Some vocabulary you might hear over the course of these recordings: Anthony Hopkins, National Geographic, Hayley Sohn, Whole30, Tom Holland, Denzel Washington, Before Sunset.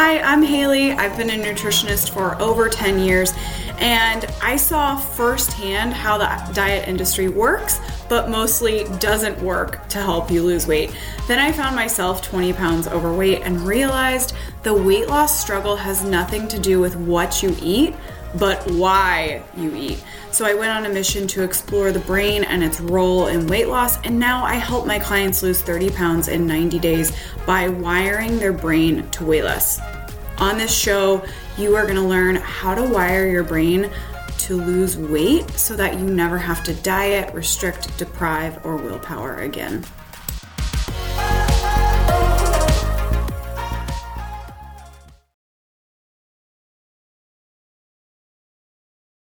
Hi, I'm Hayley. I've been a nutritionist for over 10 years, and I saw firsthand how the diet industry works, but mostly doesn't work to help you lose weight. Then I found myself 20 pounds overweight and realized the weight loss struggle has nothing to do with what you eat, but why you eat. So I went on a mission to explore the brain and its role in weight loss, and now I help my clients lose 30 pounds in 90 days by wiring their brain to weigh less. On this show, you are going to learn how to wire your brain to lose weight so that you never have to diet, restrict, deprive, or willpower again.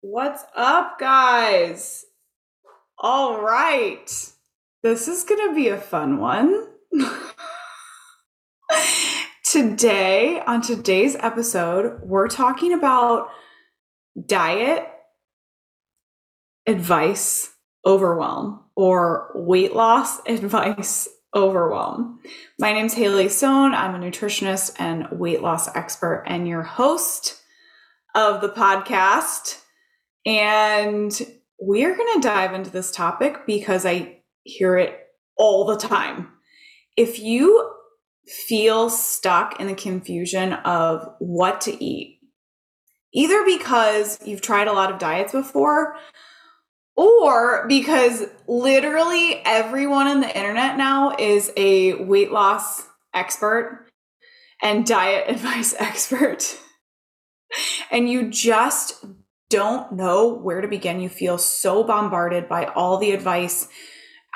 What's up, guys? All right. This is going to be a fun one. Today, on today's episode, we're talking about diet, advice, overwhelm, or weight loss advice, overwhelm. My name's Hayley Sohn. I'm a nutritionist and weight loss expert and your host of the podcast. And we're going to dive into this topic because I hear it all the time. If you feel stuck in the confusion of what to eat, either because you've tried a lot of diets before or because literally everyone on the internet now is a weight loss expert and diet advice expert, and you just don't know where to begin, you feel so bombarded by all the advice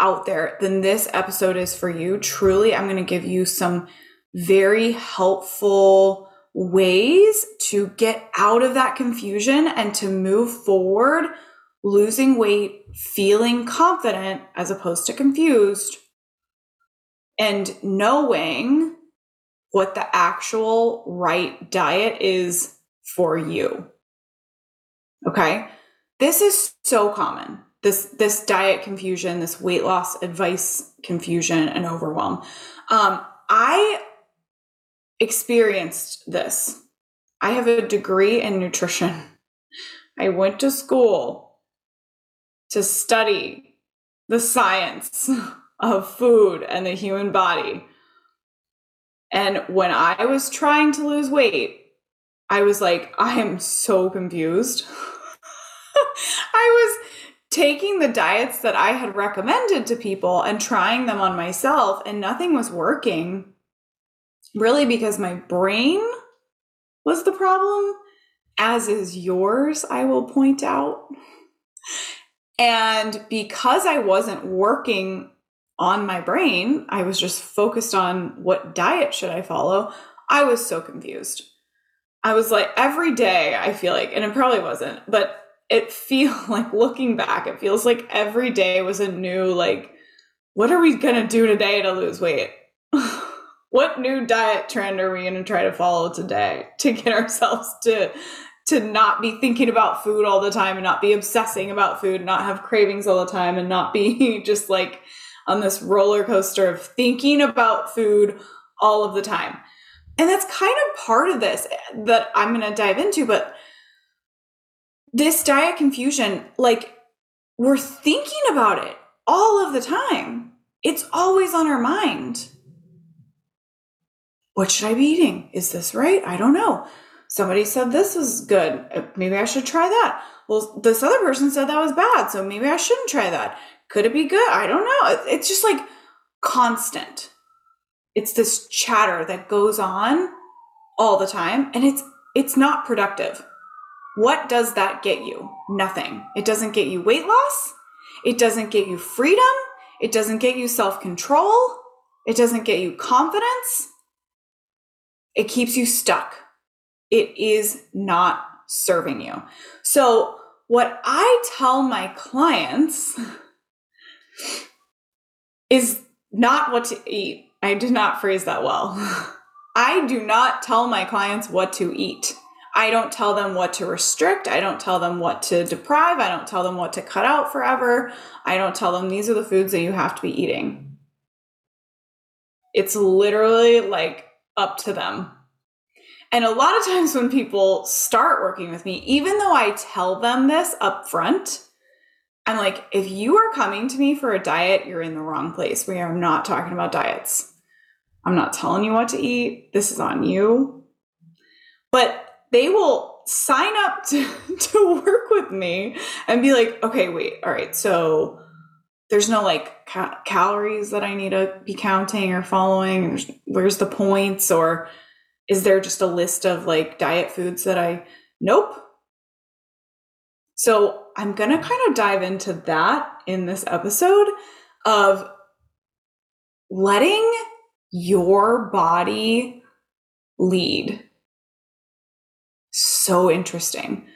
out there, then this episode is for you. Truly, I'm going to give you some very helpful ways to get out of that confusion and to move forward, losing weight, feeling confident as opposed to confused, and knowing what the actual right diet is for you. Okay. This is so common. This diet confusion, this weight loss advice confusion and overwhelm. I experienced this. I have a degree in nutrition. I went to school to study the science of food and the human body. And when I was trying to lose weight, I was like, I am so confused. I was taking the diets that I had recommended to people and trying them on myself, and nothing was working, really, because my brain was the problem, as is yours, I will point out. And because I wasn't working on my brain, I was just focused on what diet should I follow. I was so confused. I was like, every day I feel like, and it probably wasn't, but it feels like, looking back, it feels like every day was a new, like, what are we going to do today to lose weight? What new diet trend are we going to try to follow today to get ourselves to not be thinking about food all the time and not be obsessing about food, not have cravings all the time, and not be just like on this roller coaster of thinking about food all of the time. And that's kind of part of this that I'm going to dive into, but this diet confusion, like, we're thinking about it all of the time. It's always on our mind. What should I be eating? Is this right? I don't know. Somebody said this is good. Maybe I should try that. Well, this other person said that was bad, so maybe I shouldn't try that. Could it be good? I don't know. It's just like constant. It's this chatter that goes on all the time, and it's not productive. What does that get you? Nothing. It doesn't get you weight loss. It doesn't get you freedom. It doesn't get you self-control. It doesn't get you confidence. It keeps you stuck. It is not serving you. So what I tell my clients is not what to eat. I did not phrase that well. I do not tell my clients what to eat. I don't tell them what to restrict. I don't tell them what to deprive. I don't tell them what to cut out forever. I don't tell them these are the foods that you have to be eating. It's literally like up to them. And a lot of times when people start working with me, even though I tell them this up front, I'm like, if you are coming to me for a diet, you're in the wrong place. We are not talking about diets. I'm not telling you what to eat. This is on you. But they will sign up to work with me and be like, okay, wait, all right. So there's no like calories that I need to be counting or following. Where's the points? Or is there just a list of like diet foods that nope. So I'm going to kind of dive into that in this episode of letting your body lead. So interesting.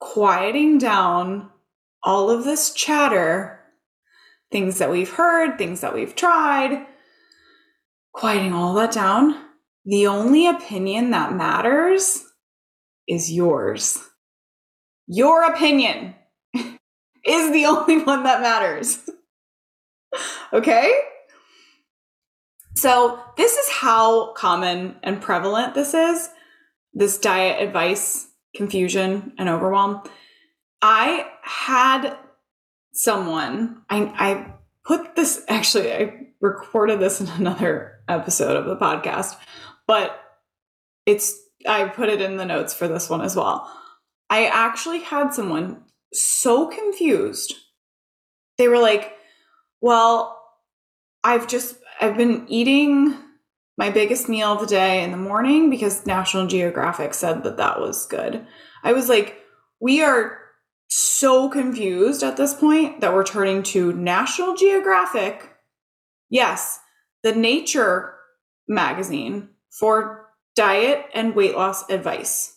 Quieting down all of this chatter, things that we've heard, things that we've tried, quieting all that down. The only opinion that matters is yours. Your opinion is the only one that matters. Okay? So this is how common and prevalent this is, this diet advice, confusion, and overwhelm. I had someone, I put this, actually, I recorded this in another episode of the podcast, but I put it in the notes for this one as well. I actually had someone so confused. They were like, well, I've been eating my biggest meal of the day in the morning because National Geographic said that was good. I was like, we are so confused at this point that we're turning to National Geographic. Yes, the Nature magazine for diet and weight loss advice.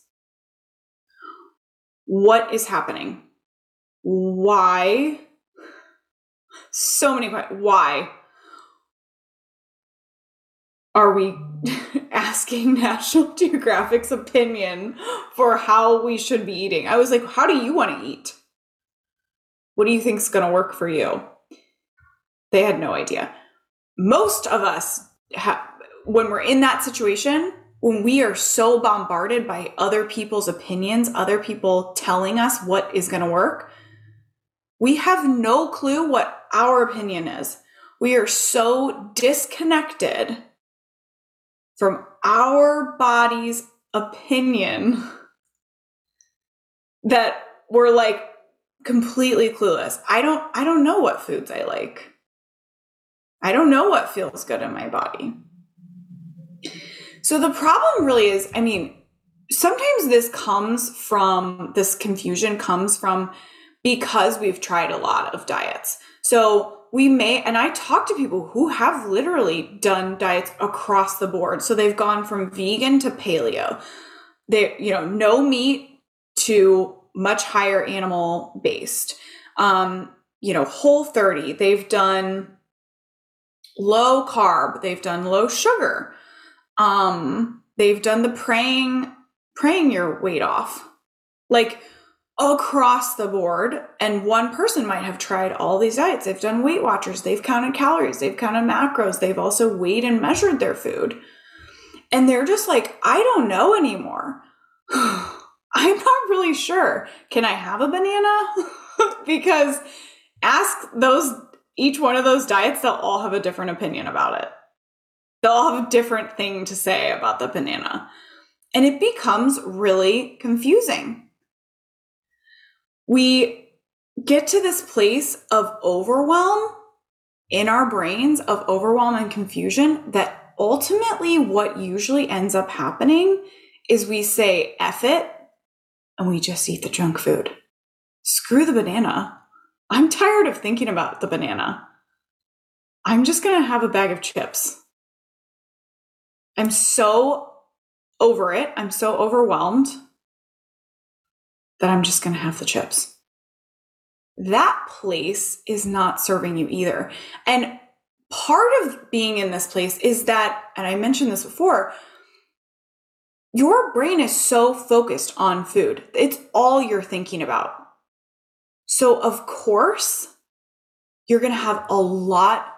What is happening? Why? So many questions. Why are we asking National Geographic's opinion for how we should be eating? I was like, how do you want to eat? What do you think is going to work for you? They had no idea. Most of us, when we're in that situation, when we are so bombarded by other people's opinions, other people telling us what is going to work, we have no clue what our opinion is. We are so disconnected from our body's opinion that we're like completely clueless. I don't know what foods I like. I don't know what feels good in my body. So the problem really is, I mean, sometimes this confusion comes from because we've tried a lot of diets. So I talk to people who have literally done diets across the board. So they've gone from vegan to paleo, no meat to much higher animal based, Whole30, they've done low carb, they've done low sugar. They've done the praying your weight off, like across the board. And one person might have tried all these diets. They've done Weight Watchers. They've counted calories. They've counted macros. They've also weighed and measured their food. And they're just like, I don't know anymore. I'm not really sure. Can I have a banana? Because ask each one of those diets, they'll all have a different opinion about it. They'll have a different thing to say about the banana. And it becomes really confusing. We get to this place of overwhelm in our brains, of overwhelm and confusion, that ultimately what usually ends up happening is we say, F it, and we just eat the junk food. Screw the banana. I'm tired of thinking about the banana. I'm just going to have a bag of chips. I'm so over it. I'm so overwhelmed that I'm just going to have the chips. That place is not serving you either. And part of being in this place is that, and I mentioned this before, your brain is so focused on food. It's all you're thinking about. So of course, you're going to have a lot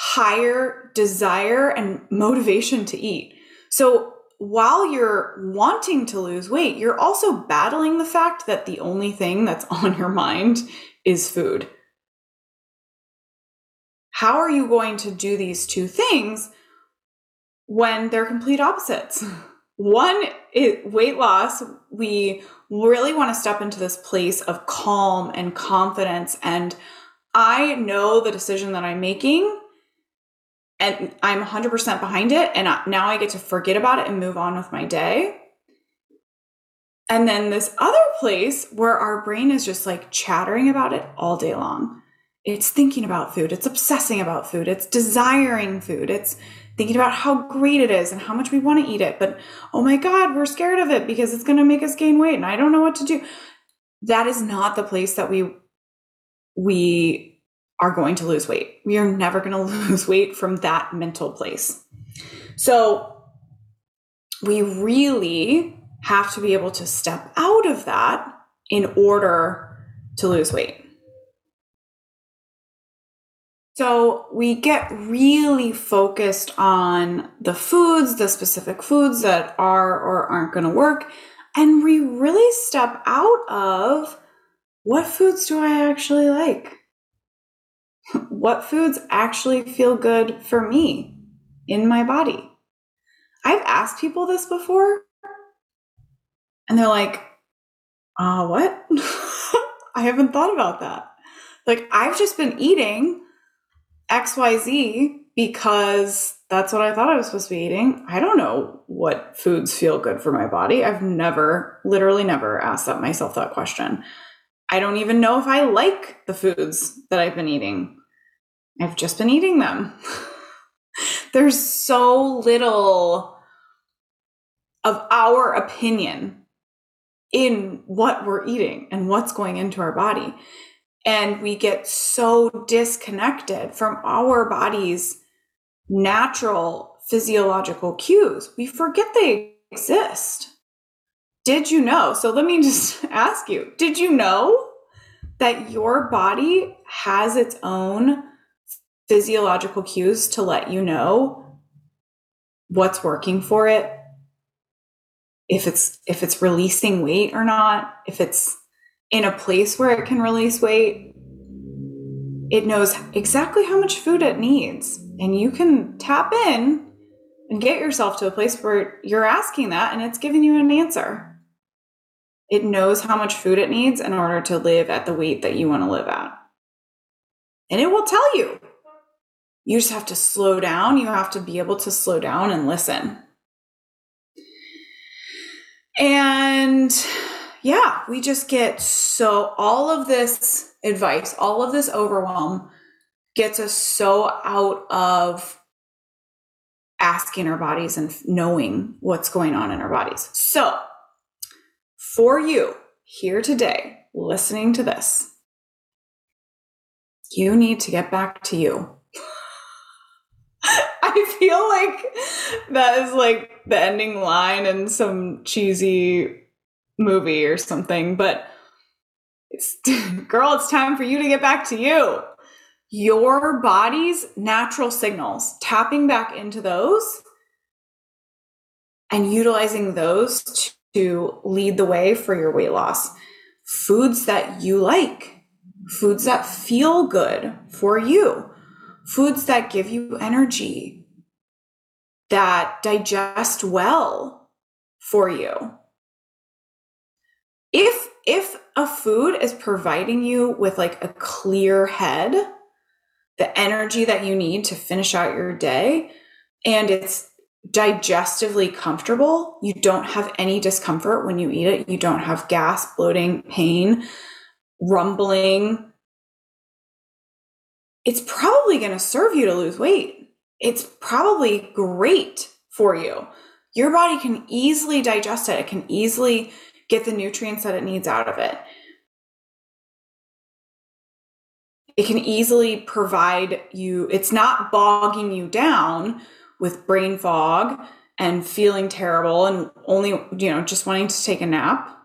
higher desire and motivation to eat. So while you're wanting to lose weight, you're also battling the fact that the only thing that's on your mind is food. How are you going to do these two things when they're complete opposites? One, weight loss, we really want to step into this place of calm and confidence. And I know the decision that I'm making and I'm 100% behind it. And now I get to forget about it and move on with my day. And then this other place where our brain is just like chattering about it all day long. It's thinking about food. It's obsessing about food. It's desiring food. It's thinking about how great it is and how much we want to eat it. But, oh my God, we're scared of it because it's going to make us gain weight and I don't know what to do. That is not the place that we are going to lose weight. We are never going to lose weight from that mental place. So we really have to be able to step out of that in order to lose weight. So we get really focused on the foods, the specific foods that are or aren't going to work. And we really step out of what foods do I actually like? What foods actually feel good for me in my body? I've asked people this before and they're like, what? I haven't thought about that. Like, I've just been eating XYZ because that's what I thought I was supposed to be eating. I don't know what foods feel good for my body. I've literally never asked myself that question. I don't even know if I like the foods that I've been eating. I've just been eating them. There's so little of our opinion in what we're eating and what's going into our body. And we get so disconnected from our body's natural physiological cues. We forget they exist. Did you know? So let me just ask you, did you know that your body has its own physiological cues to let you know what's working for it? If it's releasing weight or not, if it's in a place where it can release weight, it knows exactly how much food it needs. And you can tap in and get yourself to a place where you're asking that and it's giving you an answer. It knows how much food it needs in order to live at the weight that you want to live at. And it will tell you. You just have to slow down. You have to be able to slow down and listen. And yeah, we just get so, all of this advice, all of this overwhelm gets us so out of asking our bodies and knowing what's going on in our bodies. So for you here today, listening to this, you need to get back to you. I feel like that is like the ending line in some cheesy movie or something, but it's time for you to get back to you. Your body's natural signals, tapping back into those and utilizing those to lead the way for your weight loss. Foods that you like, foods that feel good for you, foods that give you energy, that digest well for you. If a food is providing you with like a clear head, the energy that you need to finish out your day, and it's digestively comfortable, you don't have any discomfort when you eat it. You don't have gas, bloating, pain, rumbling. It's probably going to serve you to lose weight. It's probably great for you. Your body can easily digest it. It can easily get the nutrients that it needs out of it. It can easily provide you, it's not bogging you down with brain fog and feeling terrible and only, just wanting to take a nap.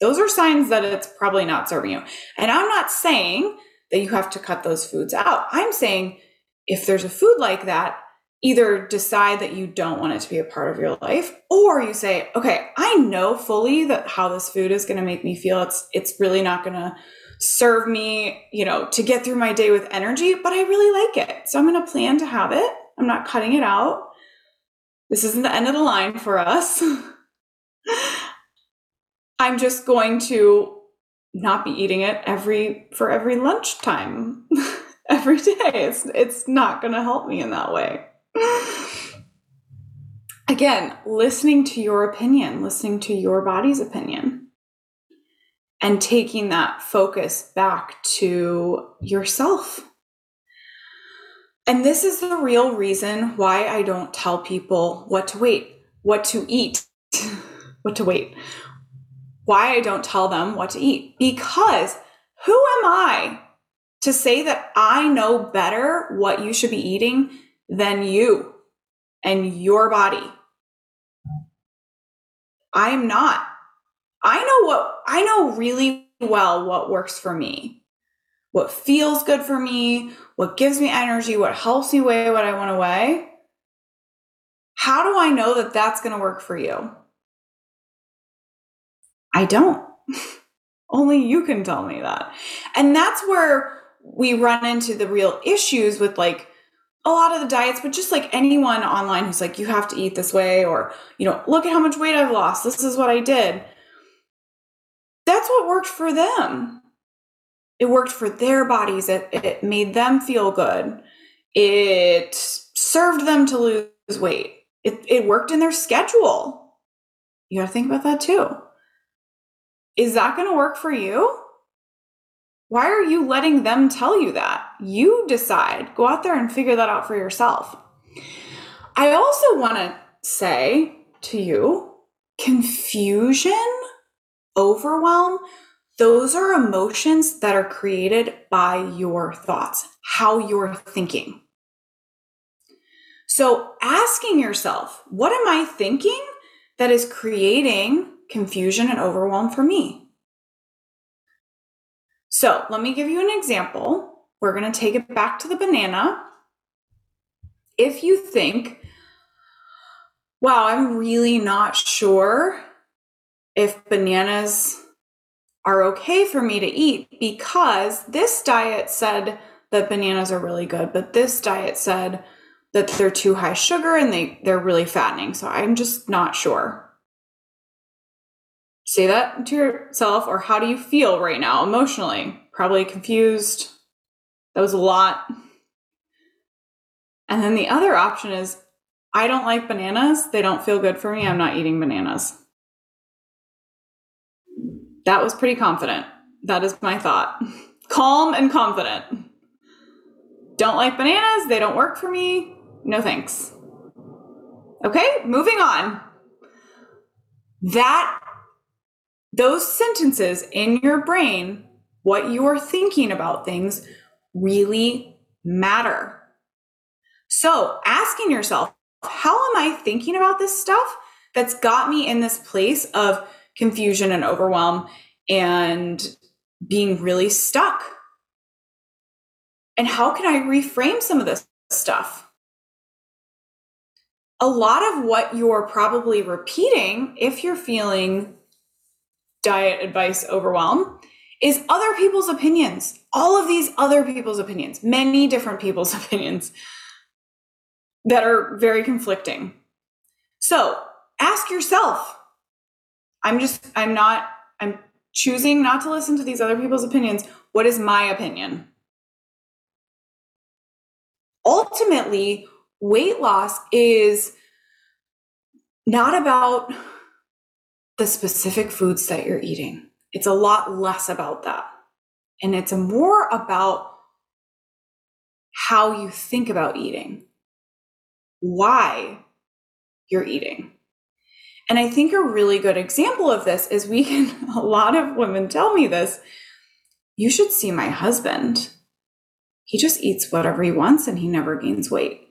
Those are signs that it's probably not serving you. And I'm not saying that you have to cut those foods out. I'm saying if there's a food like that, either decide that you don't want it to be a part of your life, or you say, okay, I know fully that how this food is going to make me feel. It's really not going to serve me, you know, to get through my day with energy, but I really like it. So I'm going to plan to have it. I'm not cutting it out. This isn't the end of the line for us. I'm just going to not be eating it for every lunchtime every day. It's not going to help me in that way. Again, listening to your opinion, listening to your body's opinion, and taking that focus back to yourself. And this is the real reason why I don't tell people what to eat, why I don't tell them what to eat, because who am I to say that I know better what you should be eating than you and your body? I'm not. I know really well what works for me, what feels good for me, what gives me energy, what helps me weigh what I want to weigh. How do I know that that's going to work for you? I don't. Only you can tell me that. And that's where we run into the real issues with like a lot of the diets, but just like anyone online who's like, you have to eat this way, or, you know, look at how much weight I've lost. This is what I did. That's what worked for them. It worked for their bodies. It made them feel good. It served them to lose weight. It worked in their schedule. You gotta think about that too. Is that going to work for you? Why are you letting them tell you that? You decide. Go out there and figure that out for yourself. I also want to say to you, confusion, overwhelm, those are emotions that are created by your thoughts, how you're thinking. So asking yourself, what am I thinking that is creating confusion and overwhelm for me? So let me give you an example. We're going to take it back to the banana. If you think, wow, I'm really not sure if bananas are okay for me to eat because this diet said that bananas are really good, but this diet said that they're too high sugar and they're really fattening. So I'm just not sure. Say that to yourself, or how do you feel right now emotionally? Probably confused. That was a lot. And then the other option is, I don't like bananas. They don't feel good for me. I'm not eating bananas. That was pretty confident. That is my thought. Calm and confident. Don't like bananas. They don't work for me. No thanks. Okay, moving on. Those sentences in your brain, what you are thinking about things, really matter. So asking yourself, how am I thinking about this stuff that's got me in this place of confusion and overwhelm and being really stuck? And how can I reframe some of this stuff? A lot of what you're probably repeating, if you're feeling diet advice overwhelm, is other people's opinions. All of these other people's opinions, many different people's opinions that are very conflicting. So ask yourself, I'm choosing not to listen to these other people's opinions. What is my opinion? Ultimately, weight loss is not about the specific foods that you're eating. It's a lot less about that. And it's more about how you think about eating, why you're eating. And I think a really good example of this is a lot of women tell me this, you should see my husband. He just eats whatever he wants and he never gains weight.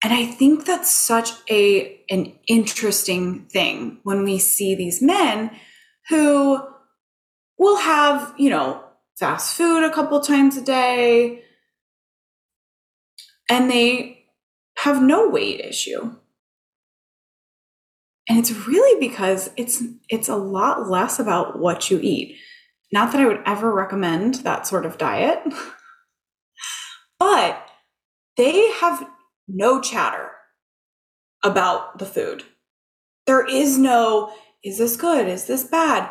And I think that's such an interesting thing when we see these men who will have, you know, fast food a couple times a day, and they have no weight issue. And it's really because it's a lot less about what you eat. Not that I would ever recommend that sort of diet, but they have no chatter about the food. There is no, is this good? Is this bad?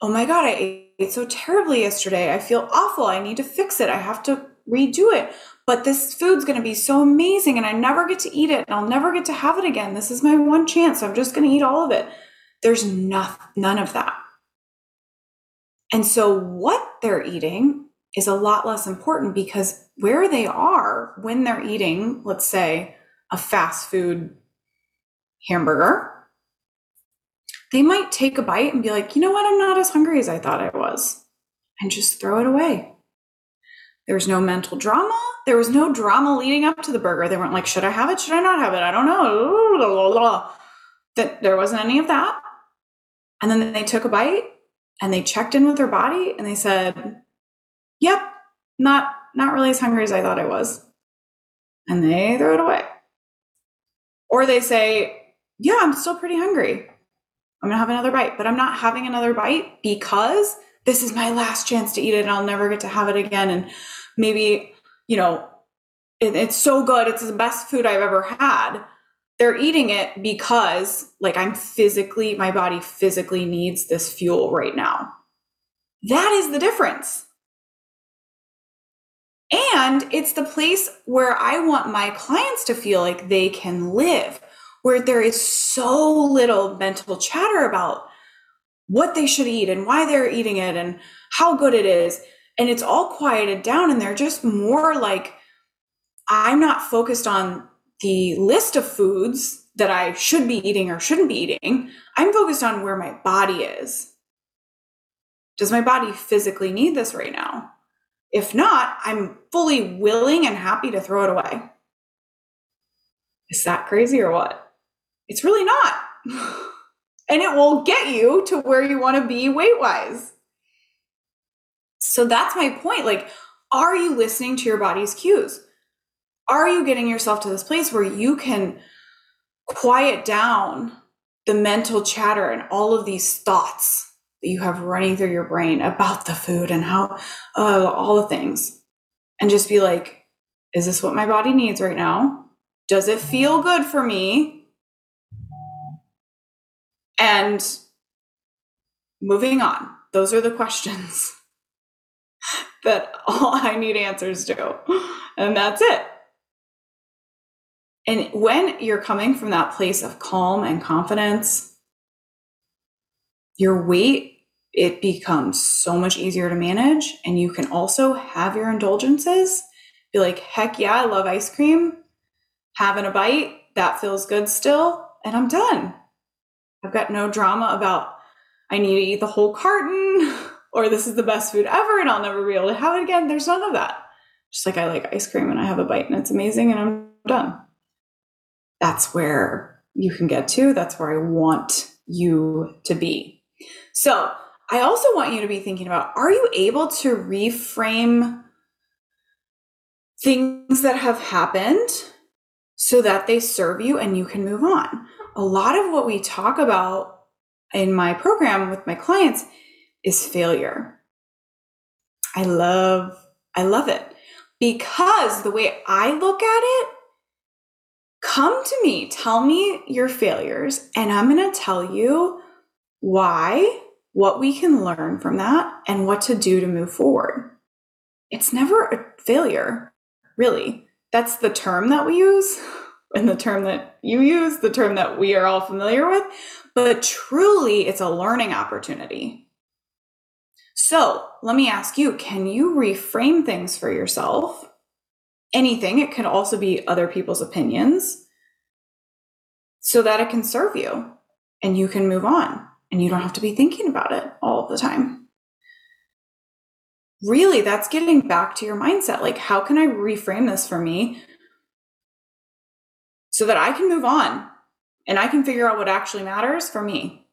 Oh my God, I ate so terribly yesterday. I feel awful. I need to fix it. I have to redo it. But this food's going to be so amazing and I never get to eat it and I'll never get to have it again. This is my one chance. So I'm just going to eat all of it. There's none of that. And so what they're eating is a lot less important because where they are when they're eating, let's say a fast food hamburger, they might take a bite and be like, you know what? I'm not as hungry as I thought I was, and just throw it away. There's no mental drama. There was no drama leading up to the burger. They weren't like, should I have it? Should I not have it? I don't know. That there wasn't any of that. And then they took a bite and they checked in with their body and they said, yep, not really as hungry as I thought I was. And they throw it away. Or they say, yeah, I'm still pretty hungry. I'm gonna have another bite, but I'm not having another bite because this is my last chance to eat it and I'll never get to have it again. And maybe, you know, it's so good. It's the best food I've ever had. They're eating it because like my body physically needs this fuel right now. That is the difference. And it's the place where I want my clients to feel like they can live, where there is so little mental chatter about what they should eat and why they're eating it and how good it is. And it's all quieted down and they're just more like, I'm not focused on the list of foods that I should be eating or shouldn't be eating. I'm focused on where my body is. Does my body physically need this right now? If not, I'm fully willing and happy to throw it away. Is that crazy or what? It's really not. And it will get you to where you want to be weight-wise. So that's my point. Like, are you listening to your body's cues? Are you getting yourself to this place where you can quiet down the mental chatter and all of these thoughts that you have running through your brain about the food and how, all the things, and just be like, is this what my body needs right now? Does it feel good for me? And moving on. Those are the questions that all I need answers to. And that's it. And when you're coming from that place of calm and confidence, your weight, it becomes so much easier to manage. And you can also have your indulgences. Be like, heck yeah, I love ice cream. Having a bite, that feels good still. And I'm done. I've got no drama about I need to eat the whole carton or this is the best food ever and I'll never be able to have it again. There's none of that. Just like I like ice cream and I have a bite and it's amazing and I'm done. That's where you can get to. That's where I want you to be. So I also want you to be thinking about, are you able to reframe things that have happened so that they serve you and you can move on? A lot of what we talk about in my program with my clients is failure. I love it because the way I look at it, come to me, tell me your failures, and I'm going to tell you why, what we can learn from that, and what to do to move forward. It's never a failure, really. That's the term that we use. And the term that you use, the term that we are all familiar with, but truly it's a learning opportunity. So let me ask you, can you reframe things for yourself? Anything, it can also be other people's opinions, so that it can serve you and you can move on and you don't have to be thinking about it all the time. Really, that's getting back to your mindset. Like, how can I reframe this for me so that I can move on and I can figure out what actually matters for me?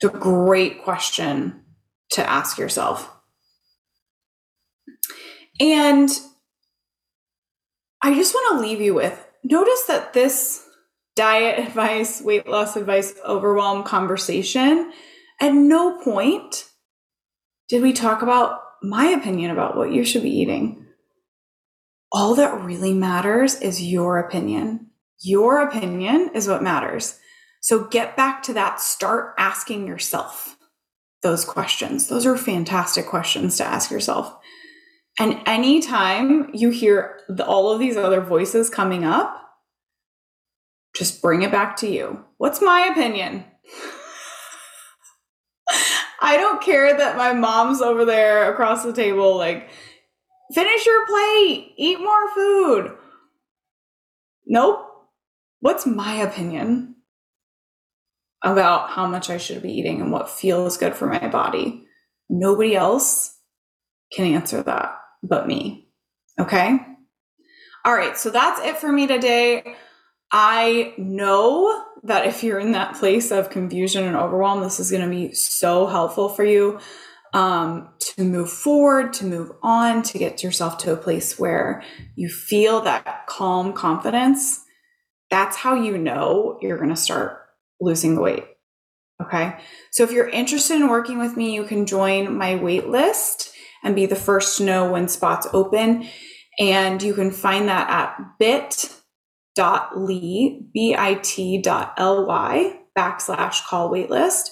It's a great question to ask yourself. And I just want to leave you with, notice that this diet advice, weight loss advice, overwhelm conversation, at no point did we talk about my opinion about what you should be eating. All that really matters is your opinion. Your opinion is what matters. So get back to that. Start asking yourself those questions. Those are fantastic questions to ask yourself. And anytime you hear all of these other voices coming up, just bring it back to you. What's my opinion? I don't care that my mom's over there across the table, like, finish your plate, eat more food. Nope. What's my opinion about how much I should be eating and what feels good for my body? Nobody else can answer that but me. Okay? All right. So that's it for me today. I know that if you're in that place of confusion and overwhelm, this is going to be so helpful for you to move forward, to move on, to get yourself to a place where you feel that calm confidence. That's how you know you're going to start losing the weight. Okay. So if you're interested in working with me, you can join my wait list and be the first to know when spots open. And you can find that at bit.ly/callwaitlist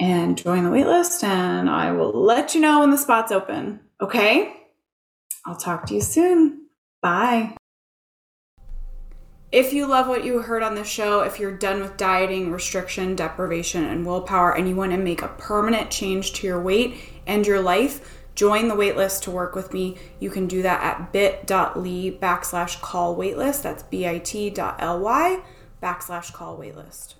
and join the waitlist, and I will let you know when the spot's open. Okay? I'll talk to you soon. Bye. If you love what you heard on this show, if you're done with dieting, restriction, deprivation, and willpower, and you want to make a permanent change to your weight and your life, join the waitlist to work with me. You can do that at bit.ly/callwaitlist. That's bit.ly/callwaitlist.